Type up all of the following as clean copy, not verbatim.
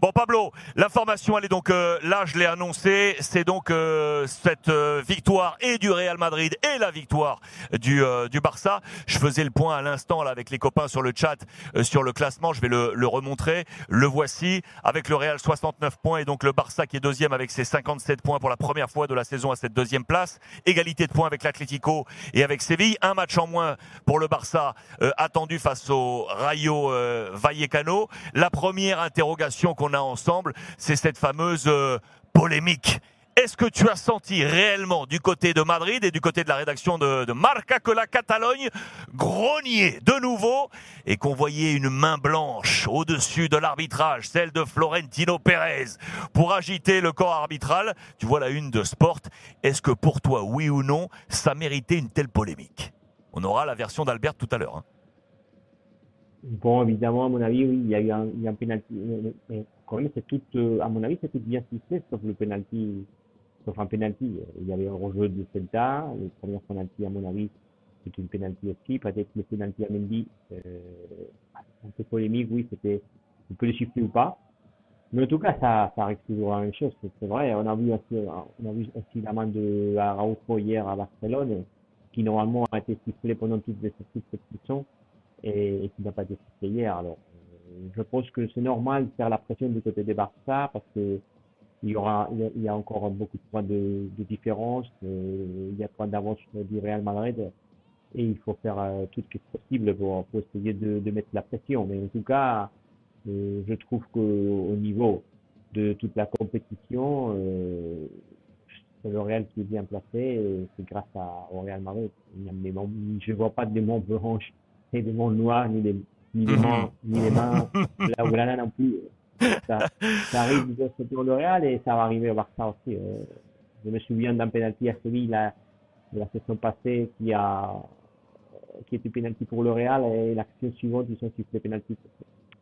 Bon, Pablo, l'information, elle est donc là, je l'ai annoncé, c'est donc cette victoire et du Real Madrid et la victoire du Barça. Je faisais le point à l'instant là avec les copains sur le chat, sur le classement, je vais le remontrer. Le voici avec le Real 69 points et donc le Barça qui est deuxième avec ses 57 points pour la première fois de la saison à cette deuxième place. Égalité de points avec l'Atlético et avec Séville. Un match en moins pour le Barça attendu face au Rayo Vallecano. La première interrogation qu'on a ensemble, c'est cette fameuse polémique. Est-ce que tu as senti réellement du côté de Madrid et du côté de la rédaction de Marca que la Catalogne grognait de nouveau et qu'on voyait une main blanche au-dessus de l'arbitrage, celle de Florentino Pérez, pour agiter le corps arbitral? Tu vois la une de Sport. Est-ce que pour toi, oui ou non, ça méritait une telle polémique? On aura la version d'Albert tout à l'heure. Hein. Bon, évidemment, à mon avis, oui, il y a eu un pénalty. Mais quand même, c'est tout, à mon avis, c'est tout bien sifflé, sauf le pénalty. Sauf un pénalty. Il y avait un rejeu de Celta, le premier pénalty à mon avis, c'est une pénalty aussi. Peut-être le pénalty à Mendy, un peu polémique, oui, c'était, on peut le chiffrer ou pas. Mais en tout cas, ça reste toujours la même chose, c'est vrai. On a vu aussi la main de Araujo hier à Barcelone, qui normalement a été sifflée pendant toutes les sessions et qui n'a pas été sifflée hier. Alors, je pense que c'est normal de faire la pression du côté des Barça parce que il y a encore beaucoup de points de différence, il y a points d'avance du Real Madrid et il faut faire tout ce qui est possible pour essayer de mettre la pression. Mais en tout cas, je trouve qu'au niveau de toute la compétition, c'est le Real qui est bien placé et c'est grâce au Real Madrid. Je ne vois pas de mains blanches et de mains noires, ni les mains là ou là non plus. Ça arrive sur le Real et ça va arriver au Barça aussi. Je me souviens d'un pénalty à Séville la saison passée qui était pénalty pour le Real et l'action suivante ils sont sifflés pénalty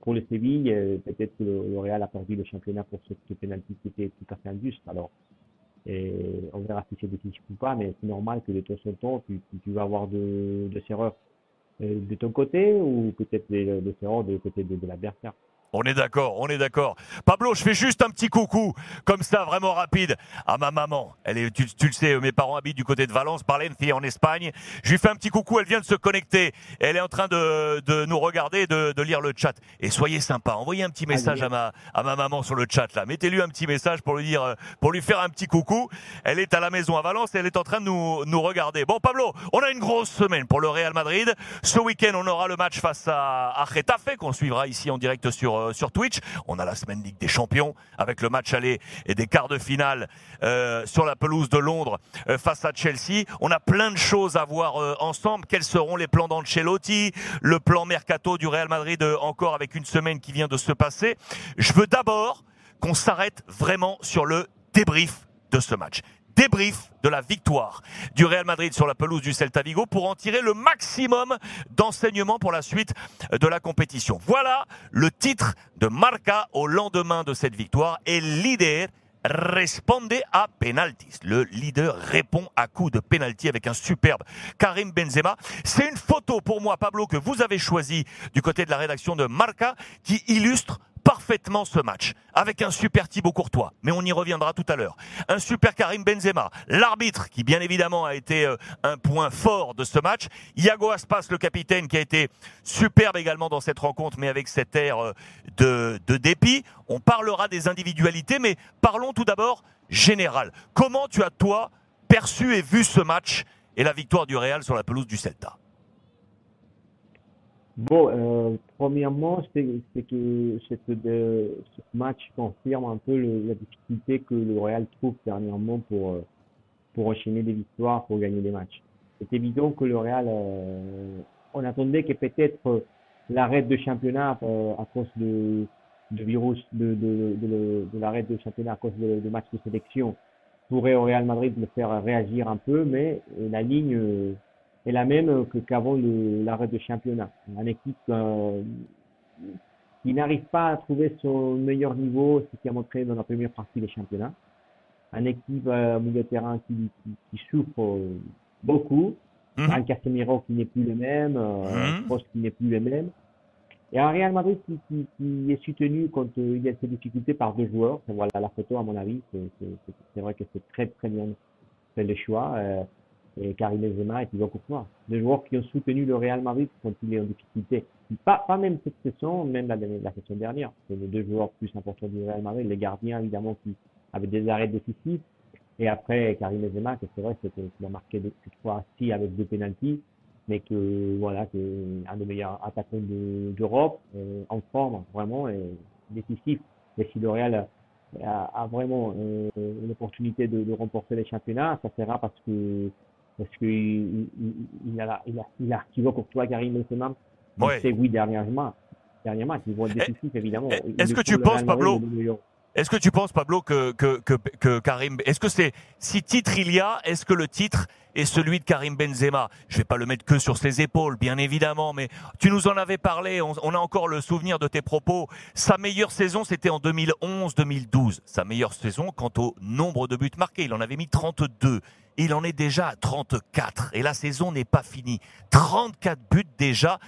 pour le Séville. Peut-être que le Real a perdu le championnat pour ce pénalty qui était tout à fait injuste. Alors on verra si c'est décisif ou pas, mais c'est normal que de temps en temps tu vas avoir des erreurs de ton côté ou peut-être des erreurs du côté de l'adversaire. On est d'accord, on est d'accord. Pablo, je fais juste un petit coucou, comme ça, vraiment rapide, à ma maman. Elle est, tu le sais, mes parents habitent du côté de Valence, Palencia en Espagne. Je lui fais un petit coucou, elle vient de se connecter. Elle est en train de nous regarder, de lire le chat. Et soyez sympa, envoyez un petit message à ma maman sur le chat, là. Mettez-lui un petit message pour lui faire un petit coucou. Elle est à la maison à Valence et elle est en train de nous regarder. Bon, Pablo, on a une grosse semaine pour le Real Madrid. Ce week-end, on aura le match face à Getafe, qu'on suivra ici en direct sur Twitch. On a la semaine Ligue des Champions avec le match aller et des quarts de finale sur la pelouse de Londres face à Chelsea. On a plein de choses à voir ensemble. Quels seront les plans d'Ancelotti, le plan mercato du Real Madrid encore avec une semaine qui vient de se passer. Je veux d'abord qu'on s'arrête vraiment sur le débrief de ce match. Débrief de la victoire du Real Madrid sur la pelouse du Celta Vigo pour en tirer le maximum d'enseignements pour la suite de la compétition. Voilà le titre de Marca au lendemain de cette victoire. Et le leader responde a penaltis. Le leader répond à coups de penalty avec un superbe Karim Benzema. C'est une photo pour moi, Pablo, que vous avez choisie du côté de la rédaction de Marca qui illustre parfaitement ce match, avec un super Thibaut Courtois, mais on y reviendra tout à l'heure, un super Karim Benzema, l'arbitre qui bien évidemment a été un point fort de ce match, Iago Aspas le capitaine qui a été superbe également dans cette rencontre mais avec cet air de dépit. On parlera des individualités mais parlons tout d'abord général. Comment tu as toi perçu et vu ce match et la victoire du Real sur la pelouse du Celta? Bon, premièrement, c'est que ce match confirme un peu la difficulté que le Real trouve dernièrement pour enchaîner des victoires, pour gagner des matchs. C'est évident que le Real, on attendait que peut-être l'arrêt de championnat à cause de virus, de l'arrêt de championnat à cause de matchs de sélection pourrait au Real Madrid le faire réagir un peu, mais la ligne est la même qu'avant l'arrêt de championnat. Une équipe qui n'arrive pas à trouver son meilleur niveau, ce qui a montré dans la première partie des championnats. Une équipe au milieu de terrain qui souffre beaucoup. Un Casemiro qui n'est plus le même, Post qui n'est plus le même. Et un Real Madrid qui est soutenu quand il y a ces difficultés par deux joueurs. Voilà la photo, à mon avis, c'est vrai que c'est très très bien fait le choix. Et Karim Benzema et Thibaut Courtois, des joueurs qui ont soutenu le Real Madrid quand il est en difficulté. Pas même cette saison, même la saison dernière. C'est les deux joueurs plus importants du Real Madrid, les gardiens évidemment qui avaient des arrêts décisifs. Et après Karim Benzema, que c'est vrai qu'il a marqué cette fois-ci avec deux pénaltys, mais que voilà, c'est un des meilleurs attaquants d'Europe, en forme vraiment et décisif. Et si le Real a vraiment l'opportunité de remporter les championnats, ça sera parce qu'il a Thibaut Courtois, Karim Benzema, ouais. C'est oui dernièrement, ils vont être décisifs évidemment. Est-ce que tu penses, Pablo? Est-ce que tu penses, Pablo, que Karim, est-ce que si titre il y a, est-ce que le titre est celui de Karim Benzema? Je vais pas le mettre que sur ses épaules, bien évidemment, mais tu nous en avais parlé, on a encore le souvenir de tes propos. Sa meilleure saison, c'était en 2011-2012. Sa meilleure saison, quant au nombre de buts marqués, il en avait mis 32. Il en est déjà à 34 et la saison n'est pas finie. 34 buts déjà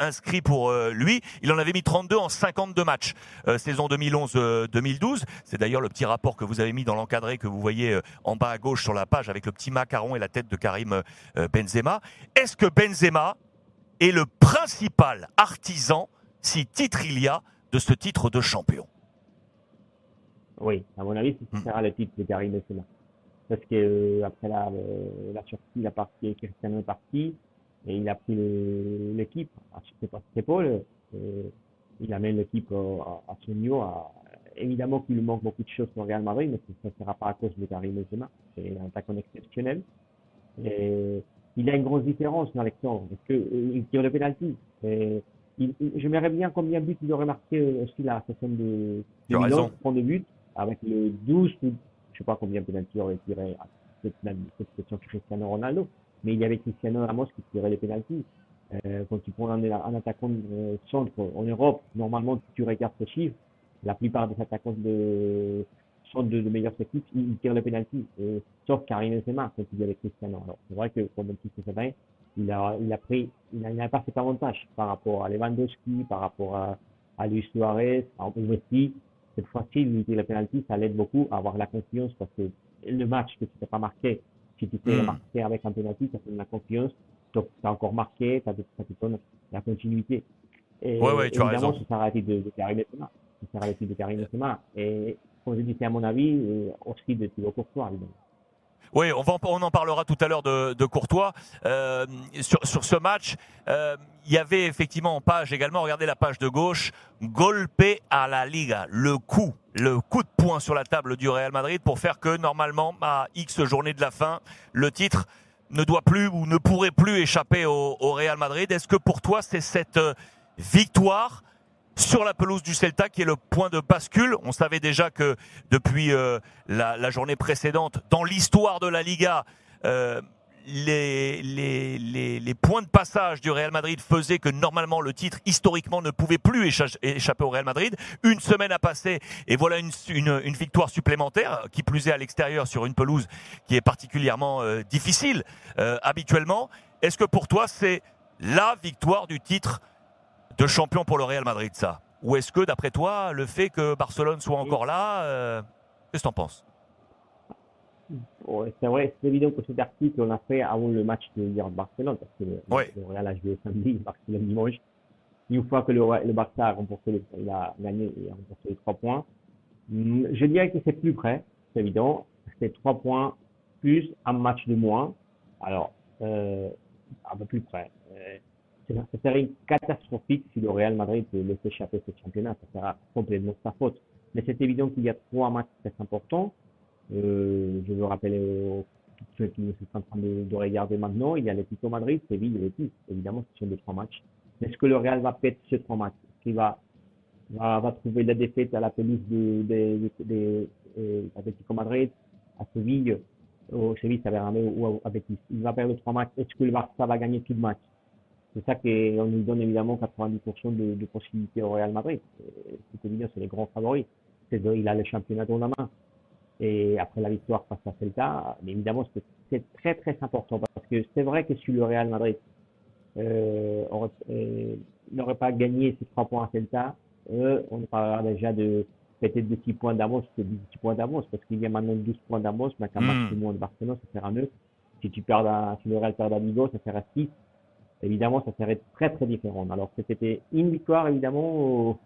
inscrits pour lui. Il en avait mis 32 en 52 matchs. Saison 2011-2012. C'est d'ailleurs le petit rapport que vous avez mis dans l'encadré que vous voyez en bas à gauche sur la page avec le petit macaron et la tête de Karim Benzema. Est-ce que Benzema est le principal artisan, si titre il y a, de ce titre de champion? Oui, à mon avis, ce sera le titre de Karim Benzema. Parce que après la sortie, la partie Cristiano est parti et il a pris l'équipe à ses épaules. Il amène l'équipe à son niveau. Évidemment qu'il lui manque beaucoup de choses au Real Madrid, mais ça ne sera pas à cause de Karim Benzema. C'est un attaquant exceptionnel. Et il y a une grosse différence dans l'action. Il tire le pénalty. Je me rappelle bien combien de buts il aurait marqué aussi la saison de Milan, 32 buts, avec le 12. Je ne sais pas combien de pénaltys aurait tiré à cette question Cristiano Ronaldo, mais il y avait Cristiano Ramos qui tirait les pénaltys. Quand tu prends un attaquant centre en Europe, normalement, si tu regardes ces chiffres, la plupart des attaquants centre de meilleures équipes, ils tirent les pénaltys, sauf Karim Benzema quand il y avait Cristiano. Alors, c'est vrai que pendant toutes ces années, il n'a pas cet avantage par rapport à Lewandowski, par rapport à Luis Suarez, à Messi. Cette fois-ci, limiter la pénalty, ça l'aide beaucoup à avoir la confiance parce que le match que tu n'as pas marqué, si tu t'es marqué avec un pénalty, ça donne la confiance. Donc, tu as encore marqué, ça te donne la continuité. Oui, ouais, tu as raison. Ça sera l'arrêté de Karim Benzema. Et comme je disais, à mon avis, aussi de Thibaut Courtois, évidemment. Oui, on en parlera tout à l'heure de Courtois. Sur ce match, il y avait effectivement en page également, regardez la page de gauche, golpe à la Liga, le coup de poing sur la table du Real Madrid pour faire que normalement, à X journée de la fin, le titre ne doit plus ou ne pourrait plus échapper au Real Madrid. Est-ce que pour toi, c'est cette victoire sur la pelouse du Celta qui est le point de bascule? On savait déjà que depuis la journée précédente, dans l'histoire de la Liga, les points de passage du Real Madrid faisaient que normalement le titre historiquement ne pouvait plus échapper au Real Madrid. Une semaine a passé et voilà une victoire supplémentaire, qui plus est à l'extérieur sur une pelouse qui est particulièrement difficile habituellement. Est-ce que pour toi c'est la victoire du titre de champion pour le Real Madrid, ça? Ou est-ce que, d'après toi, le fait que Barcelone soit encore là, qu'est-ce que t'en penses? Ouais, c'est vrai, c'est évident que cet article, on l'a fait avant le match de hier de Barcelone, parce que le Real a joué samedi, Barcelone dimanche. Une fois que le Barça a remporté, il a gagné et a remporté les 3 points, je dirais que c'est plus près, c'est évident. C'est 3 points plus un match de moins. Alors, un peu plus près. Ce serait catastrophique si le Real Madrid laisse échapper ce championnat. Ça sera complètement sa faute. Mais c'est évident qu'il y a 3 matchs très importants. Je veux rappeler tous ceux qui nous sont en train de regarder maintenant. Il y a l'Atlético Madrid, Séville et Betis. Évidemment, ce sont des 3 matchs. Est-ce que le Real va perdre ces 3 matchs? Est-ce qu'il va trouver la défaite à la pelouse de l'Atlético Madrid, à Séville, au Séville, ça va ramener, ou à Betis? Il va perdre 3 matchs. Est-ce que le Barça va gagner tout le match? C'est ça qu'on nous donne évidemment 90% de possibilités au Real Madrid. C'est évident, c'est les grands favoris. Il a le championnat dans la main. Et après la victoire face à Celta, évidemment, c'est très très important. Parce que c'est vrai que si le Real Madrid n'aurait pas gagné ces 3 points à Celta, on parlera déjà de peut-être de 6 points d'avance, de 18 points d'avance, parce qu'il y a maintenant 12 points d'avance, mais qu'un maximum de Barcelone, ça sera 9. Si tu perds si le Real perd à Vigo, ça sera 6. Évidemment, ça serait très très différent. Alors que c'était une victoire, évidemment,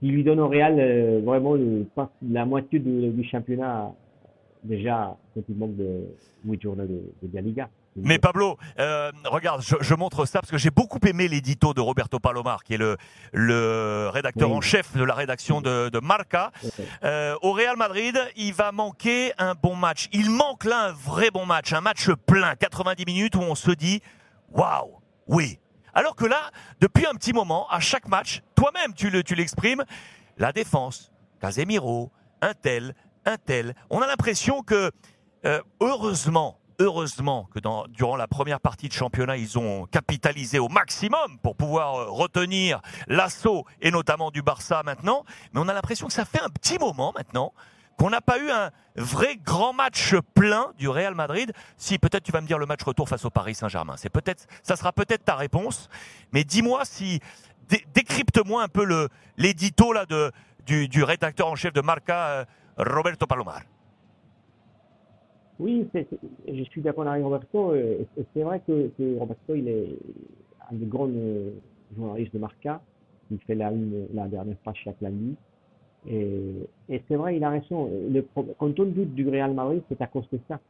qui lui donne au Real vraiment la moitié du championnat, déjà, quand il manque de 8 journées de la Liga. Mais Pablo, regarde, je montre ça parce que j'ai beaucoup aimé l'édito de Roberto Palomar, qui est le rédacteur en chef de la rédaction de Marca. Au Real Madrid, il va manquer un bon match. Il manque là un vrai bon match, un match plein, 90 minutes où on se dit « Waouh, oui !» Alors que là, depuis un petit moment, à chaque match, toi-même tu l'exprimes, la défense, Casemiro, un tel. On a l'impression que, heureusement que durant la première partie de championnat, ils ont capitalisé au maximum pour pouvoir retenir l'assaut, et notamment du Barça maintenant. Mais on a l'impression que ça fait un petit moment maintenant qu'on n'a pas eu un vrai grand match plein du Real Madrid. Si, peut-être tu vas me dire le match retour face au Paris Saint-Germain. C'est peut-être, ça sera peut-être ta réponse. Mais dis-moi si, décrypte-moi un peu l'édito là du rédacteur en chef de Marca, Roberto Palomar. Oui, je suis d'accord avec Roberto. C'est vrai que Roberto, il est un des grands journalistes de Marca. Il fait la dernière page chaque lundi. Et c'est vrai, il a raison. Quand on doute du Real Madrid, c'est à cause de ça.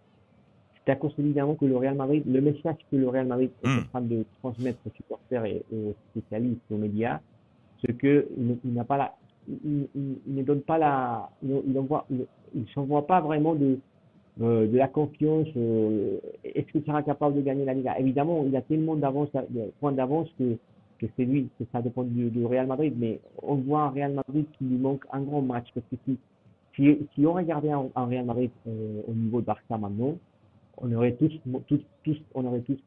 C'est à cause évidemment que le Real Madrid, le message que le Real Madrid est en train de transmettre aux supporters et aux spécialistes, aux médias, c'est qu'il n'a pas il ne donne pas il ne s'envoie pas vraiment de la confiance. Est-ce qu'il sera capable de gagner la Liga? Évidemment, il a tellement de points d'avance que c'est lui, que ça dépend du Real Madrid. Mais on voit un Real Madrid qui lui manque un grand match. Parce que si on regardait un Real Madrid au niveau de Barça maintenant, on aurait tous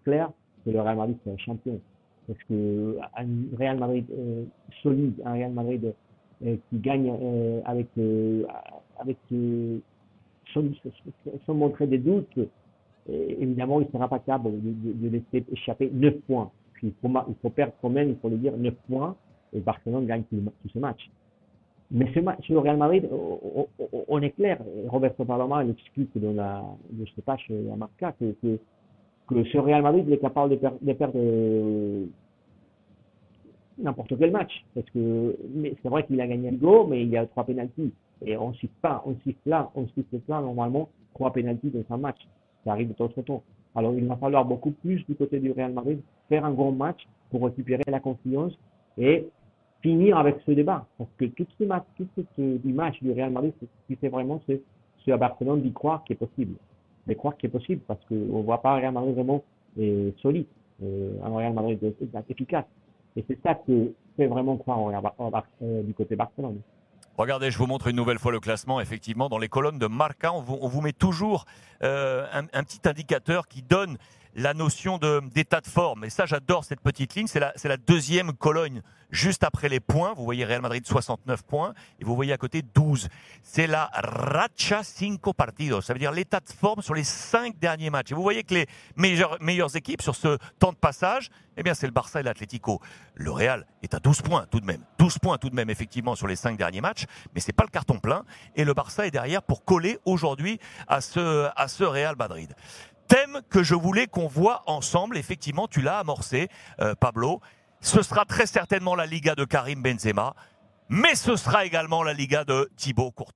clair que le Real Madrid c'est un champion. Parce que un Real Madrid solide, un Real Madrid qui gagne avec sans montrer des doutes, évidemment, il ne sera pas capable de laisser échapper 9 points. Il faut perdre quand même, il faut le dire, 9 points, et Barcelone gagne tout ce match. Mais sur le Real Madrid, on est clair, Roberto Palomar l'explique dans cette page à Marca, que ce Real Madrid est capable de perdre n'importe quel match. Parce que c'est vrai qu'il a gagné le go, mais il y a 3 pénaltys. Et on siffle là, normalement, 3 pénaltys dans un match. Ça arrive de temps en temps. Alors, il va falloir beaucoup plus du côté du Real Madrid faire un grand match pour récupérer la confiance et finir avec ce débat. Parce que toute cette image du Real Madrid, c'est vraiment ce à Barcelone d'y croire qui est possible. De croire qui est possible parce qu'on ne voit pas un Real Madrid vraiment solide, un Real Madrid efficace. Et c'est ça que fait vraiment croire du côté Barcelone. Regardez, je vous montre une nouvelle fois le classement. Effectivement, dans les colonnes de Marca, on vous met toujours un petit indicateur qui donne la notion d'état de forme. Et ça, j'adore cette petite ligne. C'est la deuxième colonne, juste après les points. Vous voyez Real Madrid 69 points et vous voyez à côté 12. C'est la racha 5 partidos. Ça veut dire l'état de forme sur les 5 derniers matchs. Et vous voyez que les meilleures équipes sur ce temps de passage, eh bien, c'est le Barça et l'Atlético. Le Real est à 12 points tout de même. 12 points tout de même, effectivement, sur les 5 derniers matchs. Mais c'est pas le carton plein. Et le Barça est derrière pour coller aujourd'hui à ce Real Madrid. Thème que je voulais qu'on voit ensemble, effectivement, tu l'as amorcé, Pablo. Ce sera très certainement la Liga de Karim Benzema, mais ce sera également la Liga de Thibaut Courtois.